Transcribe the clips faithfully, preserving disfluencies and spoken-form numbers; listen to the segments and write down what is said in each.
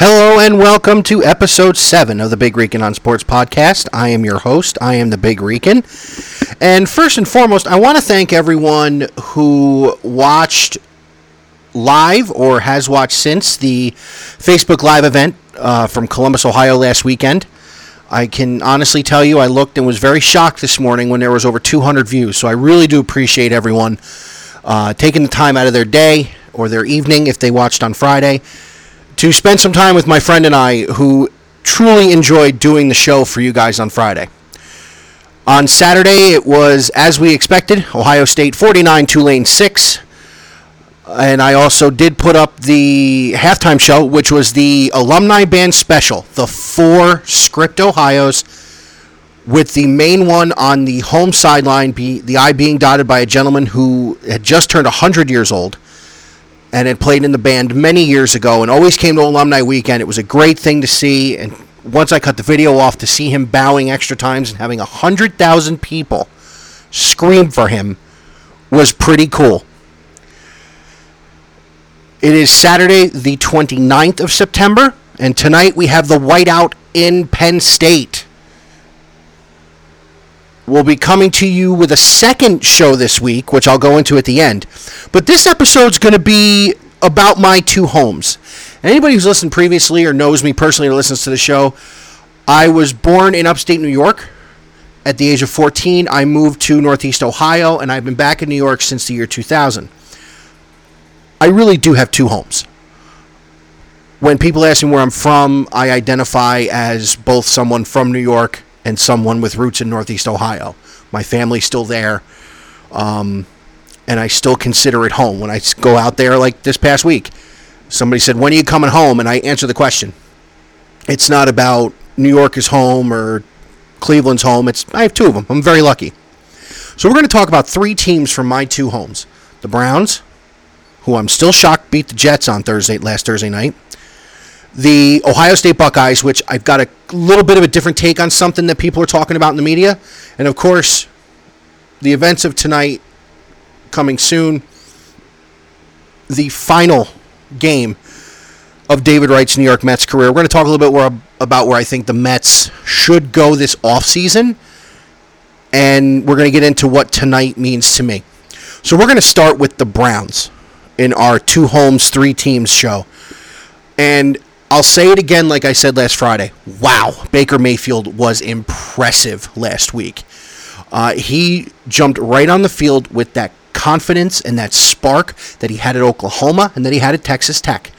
Hello and welcome to episode seven of the Big Rican on Sports podcast. I am your host. I am the Big Rican. And first and foremost, I want to thank everyone who watched live or has watched since the Facebook Live event uh, from Columbus, Ohio last weekend. I can honestly tell you I looked and was very shocked this morning when there was over two hundred views. So I really do appreciate everyone uh, taking the time out of their day or their evening if they watched on Friday to spend some time with my friend and I, who truly enjoyed doing the show for you guys on Friday. On Saturday, it was, as we expected, Ohio State forty-nine, Tulane six. And I also did put up the halftime show, which was the Alumni Band Special, the four script Ohios, with the main one on the home sideline, the I being dotted by a gentleman who had just turned one hundred years old and had played in the band many years ago and always came to Alumni Weekend. It was a great thing to see, and once I cut the video off, to see him bowing extra times and having one hundred thousand people scream for him was pretty cool. It is Saturday, the twenty-ninth of September, and tonight we have the whiteout in Penn State. We'll be coming to you with a second show this week, which I'll go into at the end. But this episode's going to be about my two homes. And anybody who's listened previously or knows me personally or listens to the show, I was born in upstate New York. At the age of fourteen, I moved to Northeast Ohio, and I've been back in New York since the year two thousand. I really do have two homes. When people ask me where I'm from, I identify as both someone from New York and someone with roots in Northeast Ohio. My family's still there, um, and I still consider it home. When I go out there, like this past week, somebody said, "When are you coming home?" And I answer the question. It's not about New York is home or Cleveland's home. It's I have two of them. I'm very lucky. So we're going to talk about three teams from my two homes. The Browns, who I'm still shocked beat the Jets on Thursday, last Thursday night. The Ohio State Buckeyes, which I've got a little bit of a different take on something that people are talking about in the media. And, of course, the events of tonight coming soon. The final game of David Wright's New York Mets career. We're going to talk a little bit more about where I think the Mets should go this offseason. And we're going to get into what tonight means to me. So we're going to start with the Browns in our two homes, three teams show. And I'll say it again like I said last Friday. Wow, Baker Mayfield was impressive last week. Uh, he jumped right on the field with that confidence and that spark that he had at Oklahoma and that he had at Texas Tech.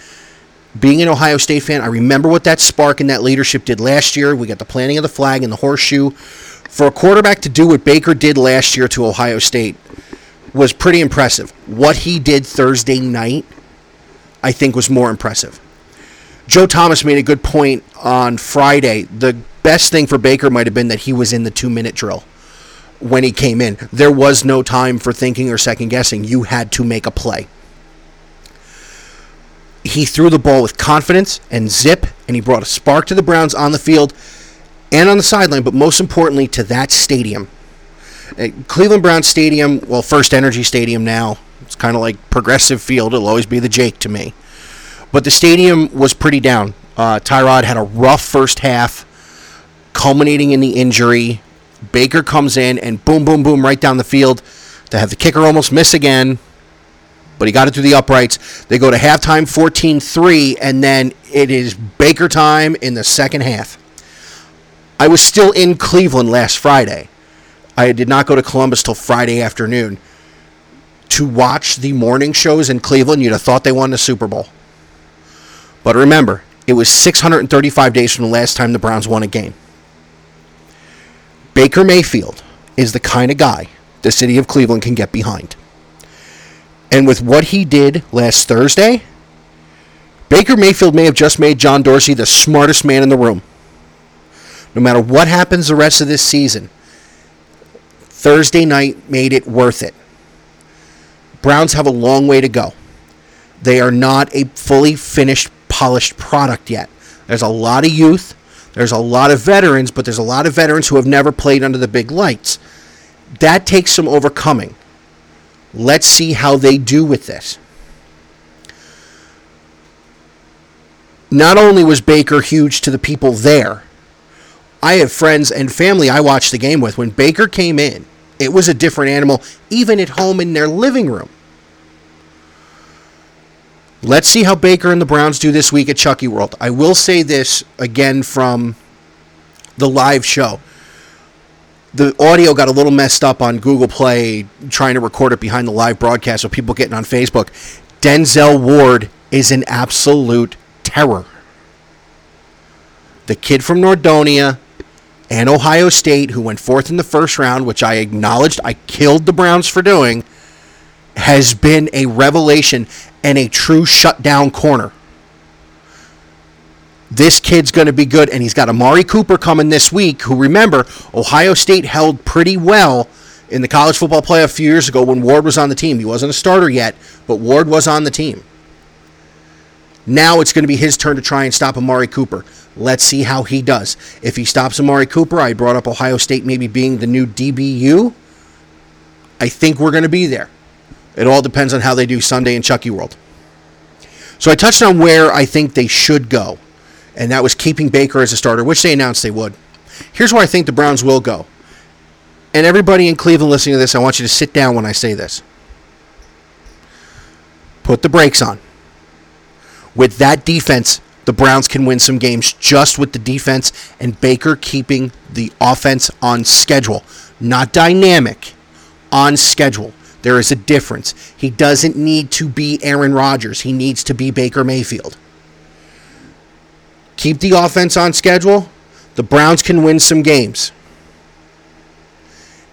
Being an Ohio State fan, I remember what that spark and that leadership did last year. We got the planting of the flag and the horseshoe. For a quarterback to do what Baker did last year to Ohio State was pretty impressive. What he did Thursday night, I think, was more impressive. Joe Thomas made a good point on Friday. The best thing for Baker might have been that he was in the two-minute drill when he came in. There was no time for thinking or second-guessing. You had to make a play. He threw the ball with confidence and zip, and he brought a spark to the Browns on the field and on the sideline, but most importantly to that stadium. At Cleveland Browns Stadium, well, First Energy Stadium now. It's kind of like Progressive Field. It'll always be the Jake to me. But the stadium was pretty down. Uh, Tyrod had a rough first half, culminating in the injury. Baker comes in and boom, boom, boom, right down the field. They have the kicker almost miss again, but he got it through the uprights. They go to halftime fourteen three, and then it is Baker time in the second half. I was still in Cleveland last Friday. I did not go to Columbus till Friday afternoon. To watch the morning shows in Cleveland, you'd have thought they won the Super Bowl. But remember, it was six hundred thirty-five days from the last time the Browns won a game. Baker Mayfield is the kind of guy the city of Cleveland can get behind. And with what he did last Thursday, Baker Mayfield may have just made John Dorsey the smartest man in the room. No matter what happens the rest of this season, Thursday night made it worth it. Browns have a long way to go. They are not a fully finished polished product yet. There's a lot of youth. There's a lot of veterans, but there's a lot of veterans who have never played under the big lights. That takes some overcoming. Let's see how they do with this. not only was Baker huge to the people there, I have friends and family I watched the game with. When Baker came in, it was a different animal, even at home in their living room. Let's see how Baker and the Browns do this week at Chucky World. I will say this again from the live show. The audio got a little messed up on Google Play trying to record it behind the live broadcast with people getting on Facebook. Denzel Ward is an absolute terror. The kid from Nordonia and Ohio State, who went fourth in the first round, which I acknowledged I killed the Browns for doing, has been a revelation and a true shutdown corner. This kid's going to be good, and he's got Amari Cooper coming this week, who, remember, Ohio State held pretty well in the college football playoff a few years ago when Ward was on the team. He wasn't a starter yet, but Ward was on the team. Now it's going to be his turn to try and stop Amari Cooper. Let's see how he does. If he stops Amari Cooper, I brought up Ohio State maybe being the new D B U. I think we're going to be there. It all depends on how they do Sunday in Chucky World. So I touched on where I think they should go, and that was keeping Baker as a starter, which they announced they would. Here's where I think the Browns will go. And everybody in Cleveland listening to this, I want you to sit down when I say this. Put the brakes on. With that defense, the Browns can win some games just with the defense and Baker keeping the offense on schedule. Not dynamic, on schedule. There is a difference. He doesn't need to be Aaron Rodgers. He needs to be Baker Mayfield. Keep the offense on schedule. The Browns can win some games.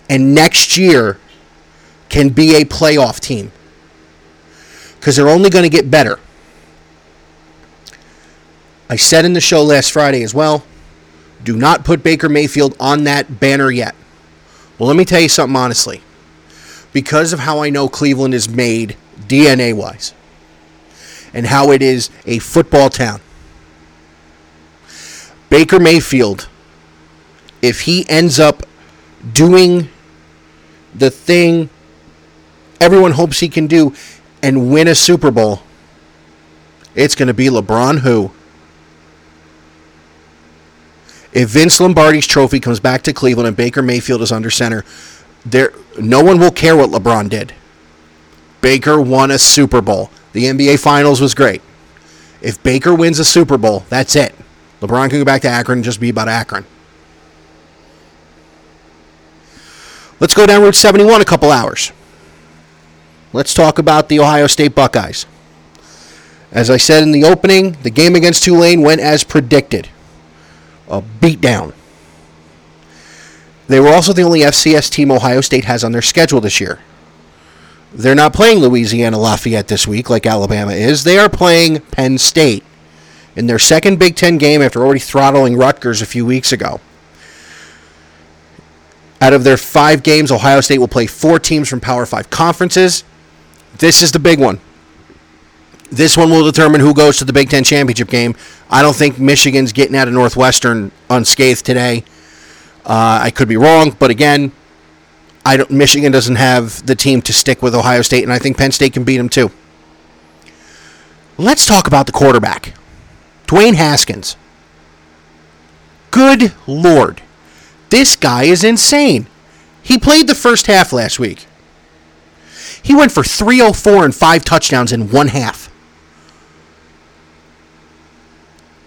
And next year can be a playoff team. Because they're only going to get better. I said in the show last Friday as well, do not put Baker Mayfield on that banner yet. Well, let me tell you something honestly. Because of how I know Cleveland is made D N A-wise and how it is a football town, Baker Mayfield, if he ends up doing the thing everyone hopes he can do and win a Super Bowl, it's going to be LeBron who? If Vince Lombardi's trophy comes back to Cleveland and Baker Mayfield is under center, there no one will care what LeBron did. Baker won a Super Bowl. The N B A Finals was great. If Baker wins a Super Bowl, that's it. LeBron can go back to Akron and just be about Akron. Let's go down Route seventy-one a couple hours. Let's talk about the Ohio State Buckeyes. As I said in the opening, the game against Tulane went as predicted. A beatdown. They were also the only F C S team Ohio State has on their schedule this year. They're not playing Louisiana Lafayette this week like Alabama is. They are playing Penn State in their second Big Ten game after already throttling Rutgers a few weeks ago. Out of their five games, Ohio State will play four teams from Power Five conferences. This is the big one. This one will determine who goes to the Big Ten championship game. I don't think Michigan's getting out of Northwestern unscathed today. Uh, I could be wrong, but again, I don't, Michigan doesn't have the team to stick with Ohio State, and I think Penn State can beat them too. Let's talk about the quarterback, Dwayne Haskins. Good Lord. This guy is insane. He played the first half last week. He went for three oh four and five touchdowns in one half.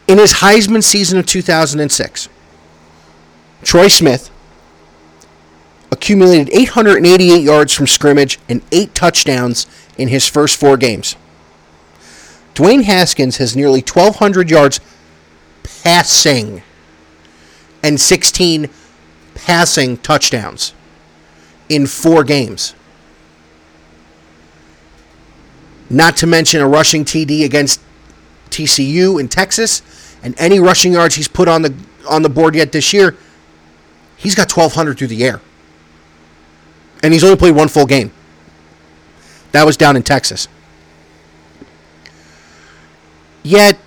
In his Heisman season of two thousand six, Troy Smith accumulated eight hundred eighty-eight yards from scrimmage and eight touchdowns in his first four games. Dwayne Haskins has nearly twelve hundred yards passing and sixteen passing touchdowns in four games. Not to mention a rushing T D against T C U in Texas, and any rushing yards he's put on the on the board yet this year, he's got twelve hundred through the air. And he's only played one full game. That was down in Texas. Yet,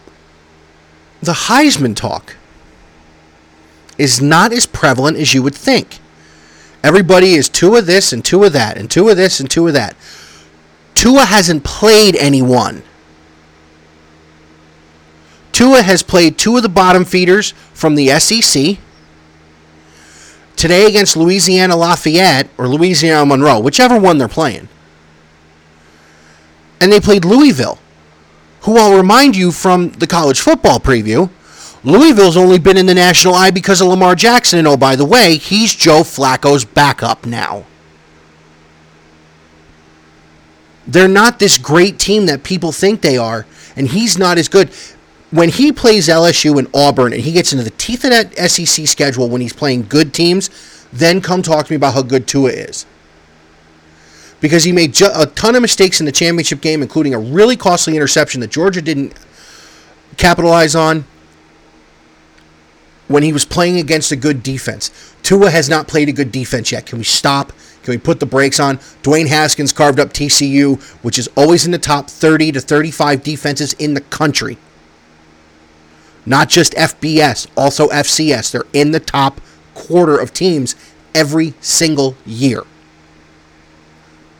the Heisman talk is not as prevalent as you would think. Everybody is two of this and two of that and two of this and two of that. Tua hasn't played anyone. Tua has played two of the bottom feeders from the S E C. Today against Louisiana Lafayette or Louisiana Monroe, whichever one they're playing. And they played Louisville, who I'll remind you from the college football preview, Louisville's only been in the national eye because of Lamar Jackson. And oh, by the way, he's Joe Flacco's backup now. They're not this great team that people think they are, and he's not as good. When he plays L S U and Auburn and he gets into the teeth of that S E C schedule when he's playing good teams, then come talk to me about how good Tua is. Because he made ju- a ton of mistakes in the championship game, including a really costly interception that Georgia didn't capitalize on when he was playing against a good defense. Tua has not played a good defense yet. Can we stop? Can we put the brakes on? Dwayne Haskins carved up T C U, which is always in the top thirty to thirty-five defenses in the country. Not just F B S, also F C S. They're in the top quarter of teams every single year.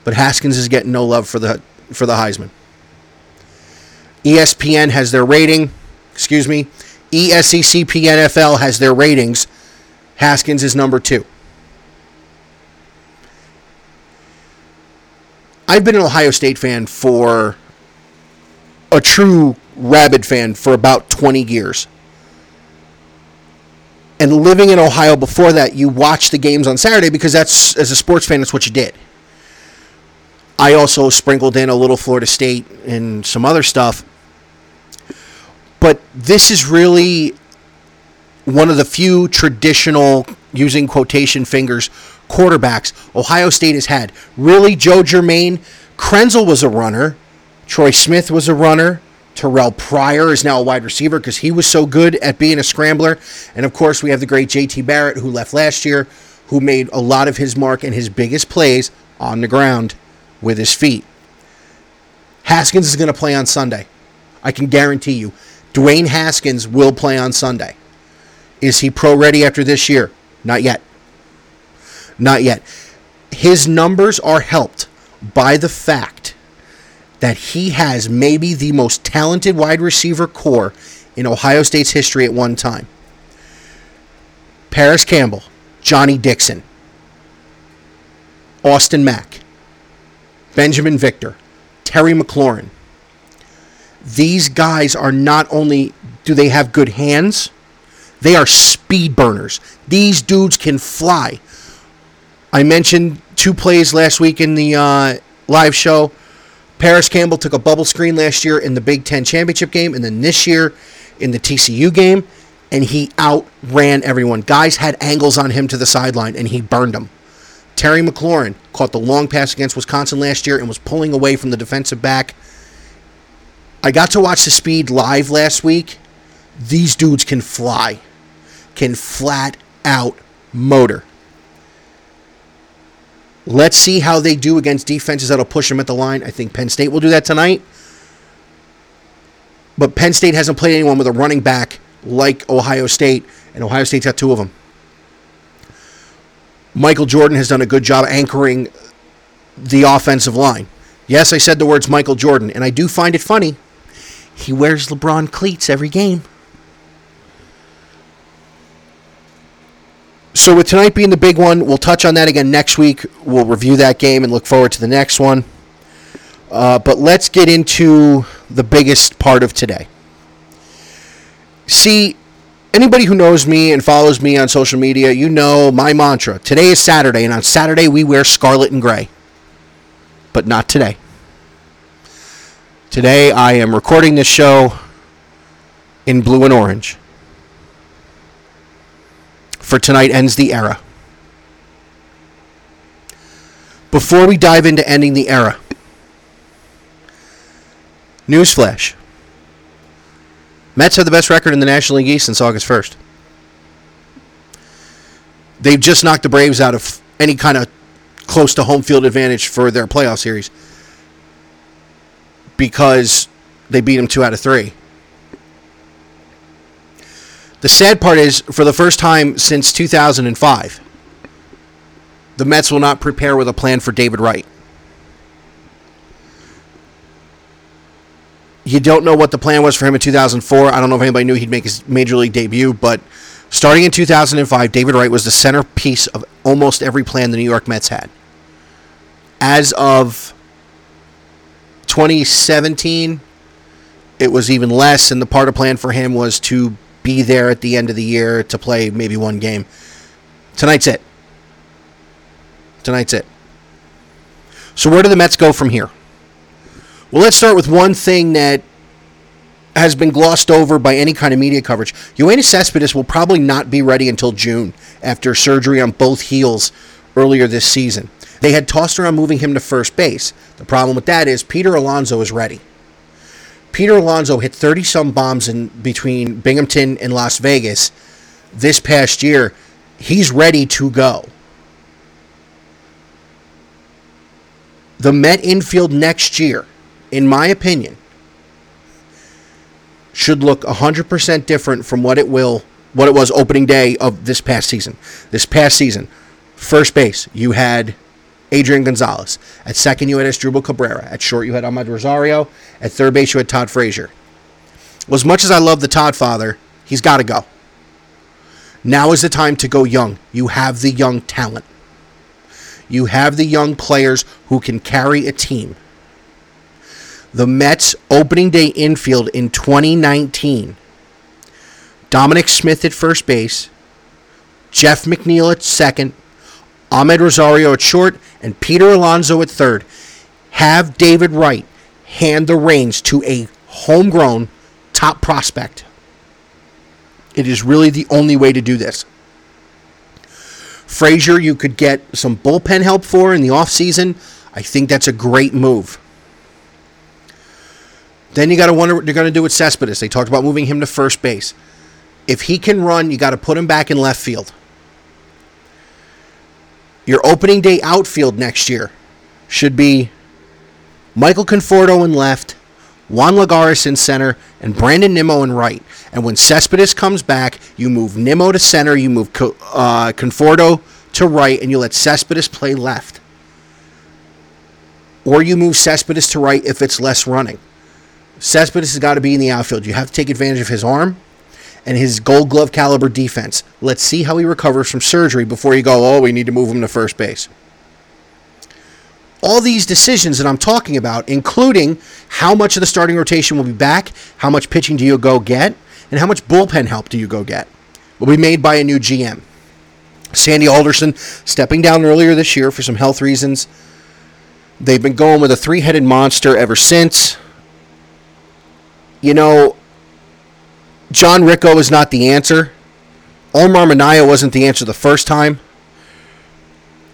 But Haskins is getting no love for the for the Heisman. E S P N has their rating. Excuse me. E S E C P N F L has their ratings. Haskins is number two. I've been an Ohio State fan for a true rabid fan for about twenty years. And living in Ohio before that, you watched the games on Saturday because that's, as a sports fan, that's what you did. I also sprinkled in a little Florida State and some other stuff. But this is really one of the few traditional, using quotation fingers, quarterbacks Ohio State has had. Really, Joe Germain, Krenzel was a runner. Troy Smith was a runner. Terrell Pryor is now a wide receiver because he was so good at being a scrambler. And, of course, we have the great J T Barrett, who left last year, who made a lot of his mark and his biggest plays on the ground with his feet. Haskins is going to play on Sunday. I can guarantee you. Dwayne Haskins will play on Sunday. Is he pro-ready after this year? Not yet. Not yet. His numbers are helped by the fact that he has maybe the most talented wide receiver core in Ohio State's history at one time. Paris Campbell, Johnny Dixon, Austin Mack, Benjamin Victor, Terry McLaurin. These guys are not only do they have good hands, they are speed burners. These dudes can fly. I mentioned two plays last week in the uh, live show. Paris Campbell took a bubble screen last year in the Big Ten Championship game, and then this year in the T C U game, and he outran everyone. Guys had angles on him to the sideline, and he burned them. Terry McLaurin caught the long pass against Wisconsin last year and was pulling away from the defensive back. I got to watch the speed live last week. These dudes can fly, can flat out motor. Let's see how they do against defenses that'll push them at the line. I think Penn State will do that tonight. But Penn State hasn't played anyone with a running back like Ohio State, and Ohio State's got two of them. Michael Jordan has done a good job anchoring the offensive line. Yes, I said the words Michael Jordan, and I do find it funny. He wears LeBron cleats every game. So with tonight being the big one, we'll touch on that again next week. We'll review that game and look forward to the next one. Uh, but let's get into the biggest part of today. See, anybody who knows me and follows me on social media, you know my mantra. Today is Saturday, and on Saturday we wear scarlet and gray. But not today. Today I am recording this show in blue and orange. For tonight ends the era. Before we dive into ending the era, newsflash. Mets have the best record in the National League East since August first. They've just knocked the Braves out of any kind of close to home field advantage for their playoff series, because they beat him two out of three. The sad part is, for the first time since two thousand five, the Mets will not prepare with a plan for David Wright. You don't know what the plan was for him in two thousand four. I don't know if anybody knew he'd make his Major League debut, but starting in two thousand five, David Wright was the centerpiece of almost every plan the New York Mets had. As of twenty seventeen, it was even less, and the part of plan for him was to be there at the end of the year to play maybe one game. Tonight's it. Tonight's it. So where do the Mets go from here? Well, let's start with one thing that has been glossed over by any kind of media coverage. Yoenis Cespedes will probably not be ready until June after surgery on both heels earlier this season. They had tossed around moving him to first base. The problem with that is Peter Alonso is ready. Peter Alonso hit thirty-some bombs in between Binghamton and Las Vegas this past year. He's ready to go. The Met infield next year, in my opinion, should look one hundred percent different from what it will, what it was opening day of this past season. This past season, first base, you had Adrian Gonzalez. At second, you had Asdrubal Cabrera. At short, you had Ahmed Rosario. At third base, you had Todd Frazier. Well, as much as I love the Todd father, he's got to go. Now is the time to go young. You have the young talent. You have the young players who can carry a team. The Mets opening day infield in twenty nineteen. Dominic Smith at first base. Jeff McNeil at second. Ahmed Rosario at short, and Peter Alonso at third. Have David Wright hand the reins to a homegrown top prospect. It is really the only way to do this. Frazier, you could get some bullpen help for in the offseason. I think that's a great move. Then you got to wonder what they're going to do with Cespedes. They talked about moving him to first base. If he can run, you got to put him back in left field. Your opening day outfield next year should be Michael Conforto in left, Juan Lagares in center, and Brandon Nimmo in right. And when Cespedes comes back, you move Nimmo to center, you move uh, Conforto to right, and you let Cespedes play left. Or you move Cespedes to right if it's less running. Cespedes has got to be in the outfield. You have to take advantage of his arm and his gold glove caliber defense. Let's see how he recovers from surgery before you go, oh, we need to move him to first base. All these decisions that I'm talking about, including how much of the starting rotation will be back, how much pitching do you go get, and how much bullpen help do you go get, will be made by a new G M. Sandy Alderson stepping down earlier this year for some health reasons. They've been going with a three-headed monster ever since. You know, John Ricco is not the answer. Omar Minaya wasn't the answer the first time.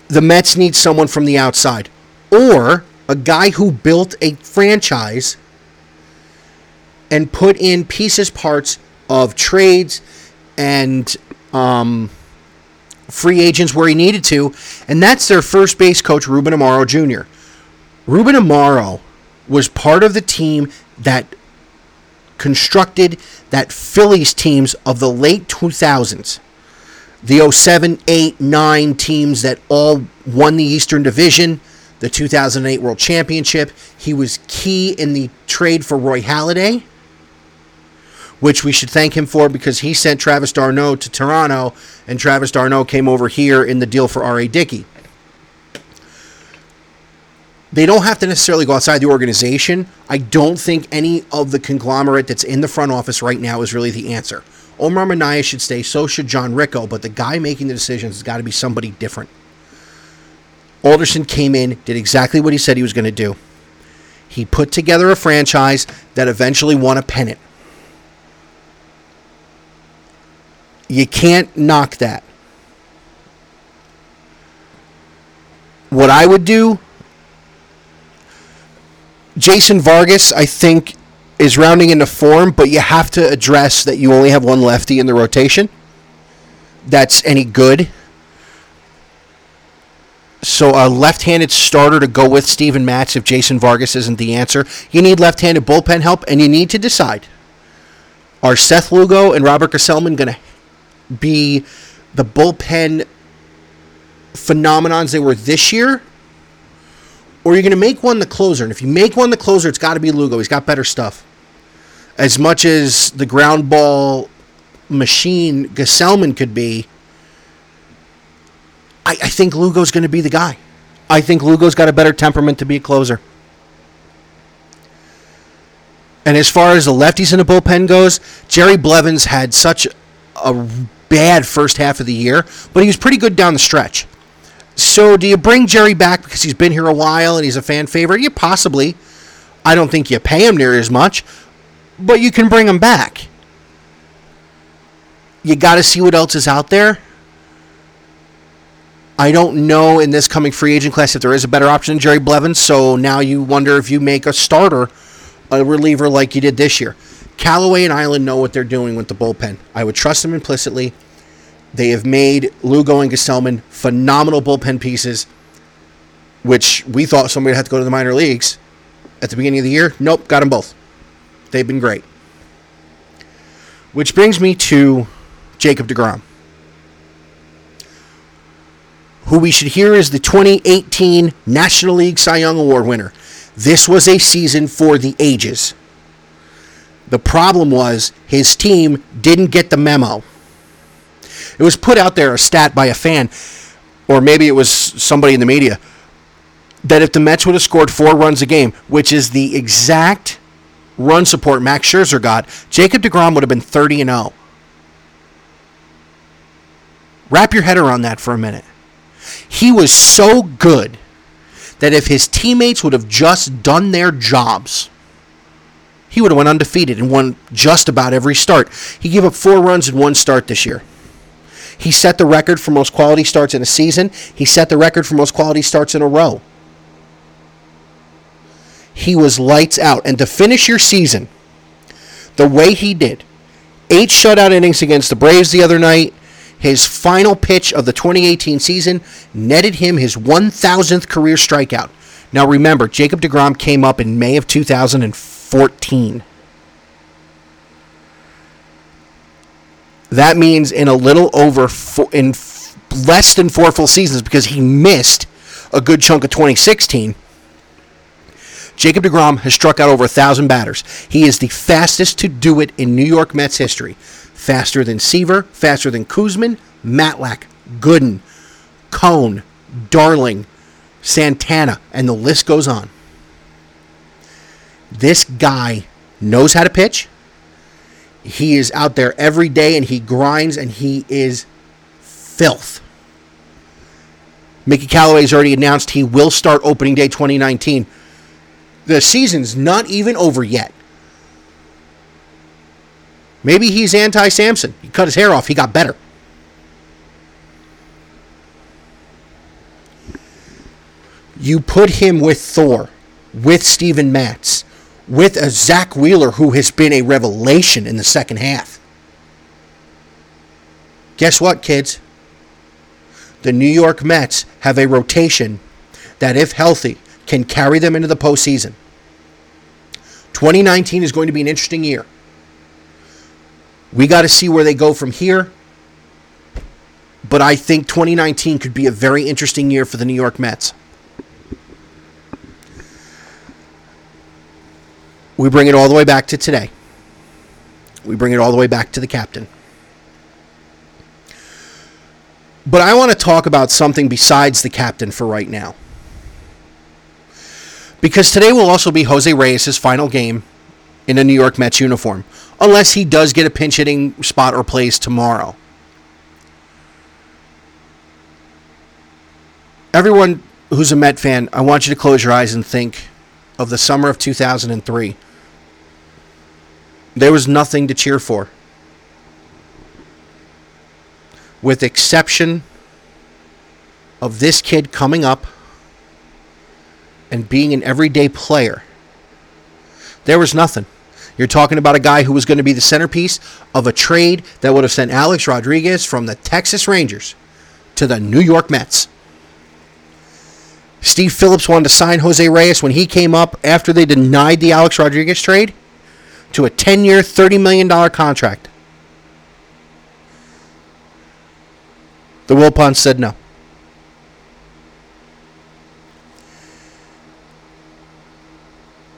The Mets need someone from the outside. Or a guy who built a franchise and put in pieces, parts of trades and um, free agents where he needed to. And that's their first base coach, Ruben Amaro Junior Ruben Amaro was part of the team that constructed that Phillies teams of the late two thousands, the oh seven, eight, nine teams that all won the Eastern Division, the two thousand eight World Championship. He was key in the trade for Roy Halladay, which we should thank him for because he sent Travis d'Arnaud to Toronto, and Travis d'Arnaud came over here in the deal for R A. Dickey. They don't have to necessarily go outside the organization. I don't think any of the conglomerate that's in the front office right now is really the answer. Omar Minaya should stay, so should John Ricco, but the guy making the decisions has got to be somebody different. Alderson came in, did exactly what he said he was going to do. He put together a franchise that eventually won a pennant. You can't knock that. What I would do... Jason Vargas, I think, is rounding into form, but you have to address that you only have one lefty in the rotation. That's any good. So a left-handed starter to go with Steven Matz if Jason Vargas isn't the answer. You need left-handed bullpen help, and you need to decide. Are Seth Lugo and Robert Gsellman going to be the bullpen phenomenons they were this year? Or you're going to make one the closer. And if you make one the closer, it's got to be Lugo. He's got better stuff. as much as the ground ball machine Gsellman could be, I, I think Lugo's going to be the guy. I think Lugo's got a better temperament to be a closer. And as far as the lefties in the bullpen goes, Jerry Blevins had such a bad first half of the year, but he was pretty good down the stretch. So do you bring Jerry back because he's been here a while and he's a fan favorite? You possibly. I don't think you pay him near as much, but you can bring him back. You got to see what else is out there. I don't know in this coming free agent class if there is a better option than Jerry Blevins, so now you wonder if you make a starter a reliever like you did this year. Callaway and Island know what they're doing with the bullpen. I would trust them implicitly. They have made Lugo and Gsellman phenomenal bullpen pieces, which we thought somebody would have to go to the minor leagues at the beginning of the year. Nope, got them both. They've been great. Which brings me to Jacob DeGrom, who we should hear is the twenty eighteen National League Cy Young Award winner. This was a season for the ages. The problem was his team didn't get the memo. It was put out there, a stat by a fan, or maybe it was somebody in the media, that if the Mets would have scored four runs a game, which is the exact run support Max Scherzer got, Jacob DeGrom would have been thirty and oh. Wrap your head around that for a minute. He was so good that if his teammates would have just done their jobs, he would have went undefeated and won just about every start. He gave up four runs in one start this year. He set the record for most quality starts in a season. He set the record for most quality starts in a row. He was lights out. And to finish your season the way he did, eight shutout innings against the Braves the other night, his final pitch of the twenty eighteen season netted him his one thousandth career strikeout. Now remember, Jacob DeGrom came up in May of two thousand fourteen. That means in a little over, four, in f- less than four full seasons, because he missed a good chunk of twenty sixteen, Jacob DeGrom has struck out over one thousand batters. He is the fastest to do it in New York Mets history. Faster than Seaver, faster than Kuzman, Matlack, Gooden, Cone, Darling, Santana, and the list goes on. This guy knows how to pitch. He is out there every day, and he grinds, and he is filth. Mickey Callaway's already announced he will start opening day twenty nineteen. The season's not even over yet. Maybe he's anti-Samson. He cut his hair off. He got better. You put him with Thor, with Steven Matz, with a Zach Wheeler who has been a revelation in the second half. Guess what, kids? The New York Mets have a rotation that, if healthy, can carry them into the postseason. twenty nineteen is going to be an interesting year. We got to see where they go from here. But I think twenty nineteen could be a very interesting year for the New York Mets. We bring it all the way back to today. We bring it all the way back to the captain. But I want to talk about something besides the captain for right now. Because today will also be Jose Reyes' final game in a New York Mets uniform, unless he does get a pinch hitting spot or plays tomorrow. Everyone who's a Met fan, I want you to close your eyes and think of the summer of two thousand three. There was nothing to cheer for, with exception of this kid coming up and being an everyday player. There was nothing. You're talking about a guy who was going to be the centerpiece of a trade that would have sent Alex Rodriguez from the Texas Rangers to the New York Mets. Steve Phillips wanted to sign Jose Reyes when he came up after they denied the Alex Rodriguez trade to a ten-year, thirty million dollars contract. The Wilpons said no.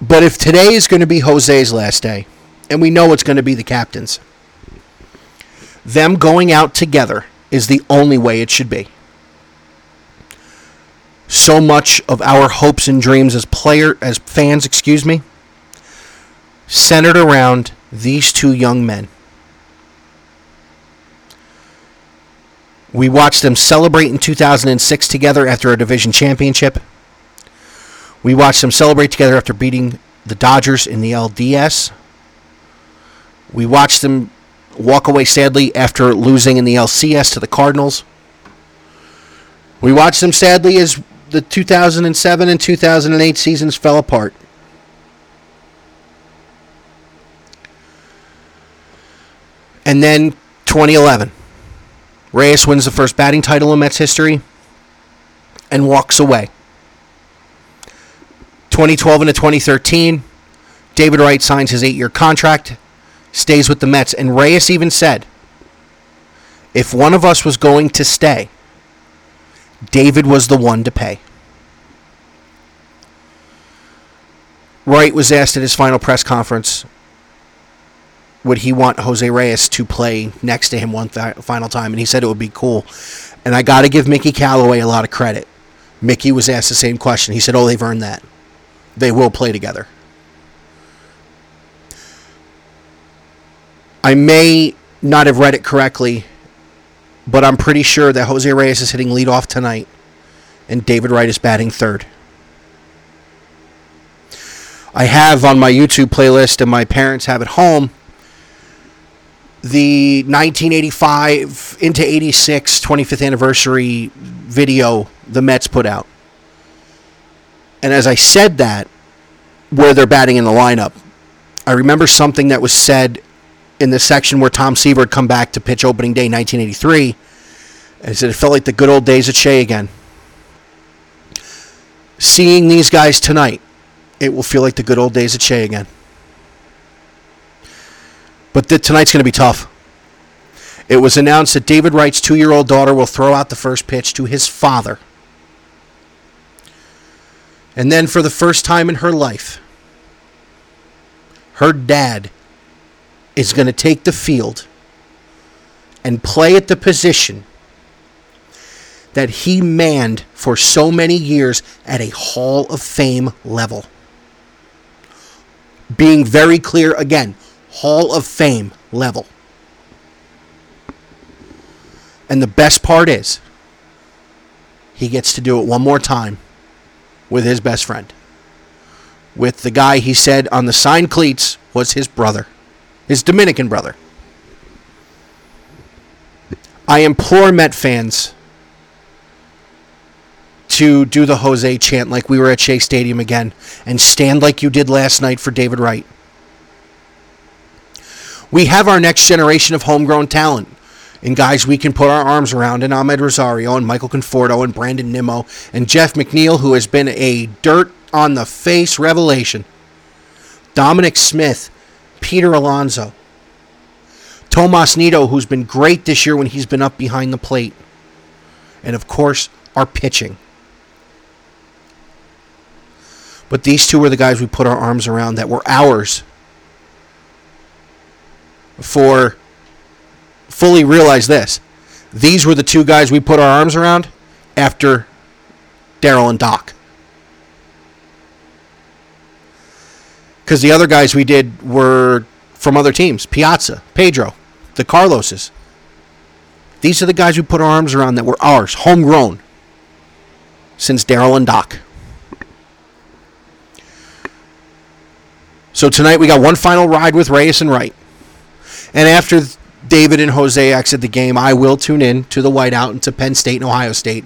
But if today is going to be Jose's last day, and we know it's going to be the captains. Them going out together is the only way it should be. So much of our hopes and dreams as player, as fans, excuse me, centered around these two young men. We watched them celebrate in two thousand six together after a division championship. We watched them celebrate together after beating the Dodgers in the L D S. We watched them walk away sadly after losing in the L C S to the Cardinals. We watched them sadly as the two thousand seven and two thousand eight seasons fell apart. And then twenty eleven. Reyes wins the first batting title in Mets history and walks away. twenty twelve into twenty thirteen, David Wright signs his eight-year contract, stays with the Mets, and Reyes even said, if one of us was going to stay, David was the one to pay. Wright was asked at his final press conference, would he want Jose Reyes to play next to him one th- final time? And he said it would be cool. And I got to give Mickey Callaway a lot of credit. Mickey was asked the same question. He said, oh, they've earned that. They will play together. I may not have read it correctly, but I'm pretty sure that Jose Reyes is hitting leadoff tonight and David Wright is batting third. I have on my YouTube playlist, and my parents have at home, the nineteen eighty-five into eighty-six twenty-fifth anniversary video the Mets put out. And as I said that, where they're batting in the lineup, I remember something that was said in the section where Tom Seaver had come back to pitch opening day nineteen eighty-three. And he said, it felt like the good old days at Shea again. Seeing these guys tonight, it will feel like the good old days at Shea again. But the, tonight's going to be tough. It was announced that David Wright's two-year-old daughter will throw out the first pitch to his father. And then for the first time in her life, her dad is going to take the field and play at the position that he manned for so many years at a Hall of Fame level. Being very clear again, Hall of Fame level. And the best part is, he gets to do it one more time with his best friend. With the guy he said on the signed cleats was his brother. His Dominican brother. I implore Met fans to do the Jose chant like we were at Shea Stadium again. And stand like you did last night for David Wright. We have our next generation of homegrown talent and guys we can put our arms around, and Ahmed Rosario and Michael Conforto and Brandon Nimmo and Jeff McNeil, who has been a dirt-on-the-face revelation. Dominic Smith, Peter Alonso, Tomas Nido, who's been great this year when he's been up behind the plate, and, of course, our pitching. But these two were the guys we put our arms around that were ours for fully realize this. These were the two guys we put our arms around after Daryl and Doc. Because the other guys we did were from other teams. Piazza, Pedro, the Carloses. These are the guys we put our arms around that were ours, homegrown, since Daryl and Doc. So tonight we got one final ride with Reyes and Wright. And after David and Jose exit the game, I will tune in to the whiteout and to Penn State and Ohio State.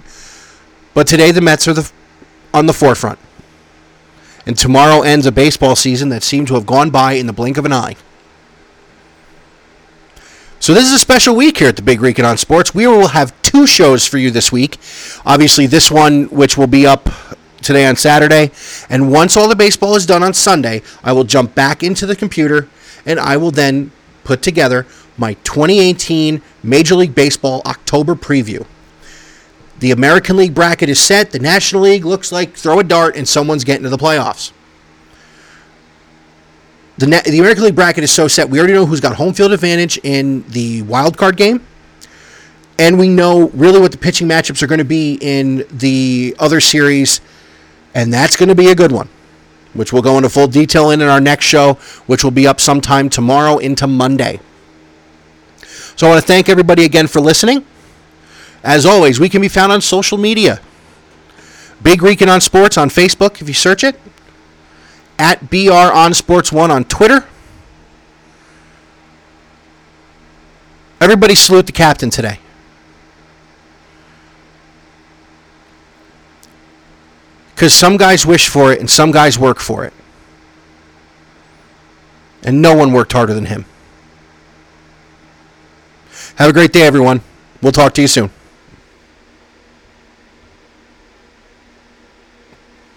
But today the Mets are the, on the forefront. And tomorrow ends a baseball season that seemed to have gone by in the blink of an eye. So this is a special week here at the Big Recon on Sports. We will have two shows for you this week. Obviously this one, which will be up today on Saturday. And once all the baseball is done on Sunday, I will jump back into the computer and I will then put together my twenty eighteen Major League Baseball October preview. The American League bracket is set. The National League looks like throw a dart and someone's getting to the playoffs. The, the American League bracket is so set. We already know who's got home field advantage in the wild card game. And we know really what the pitching matchups are going to be in the other series. And that's going to be a good one, which we'll go into full detail in in our next show, which will be up sometime tomorrow into Monday. So I want to thank everybody again for listening. As always, we can be found on social media. Big Recon on Sports on Facebook if you search it. At B R on Sports One on Twitter. Everybody salute the captain today. Because some guys wish for it and some guys work for it. And no one worked harder than him. Have a great day, everyone. We'll talk to you soon.